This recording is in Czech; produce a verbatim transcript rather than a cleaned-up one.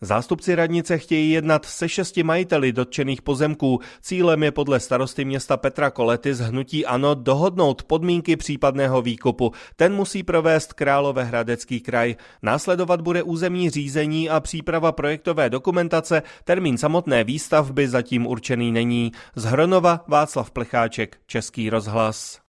Zástupci radnice chtějí jednat se šesti majiteli dotčených pozemků. Cílem je podle starosty města Petra Kolety z hnutí ANO dohodnout podmínky případného výkupu. Ten musí provést Královéhradecký kraj. Následovat bude územní řízení a příprava projektové dokumentace, termín samotné výstavby zatím určený není. Z Hronova Václav Plecháček, Český rozhlas.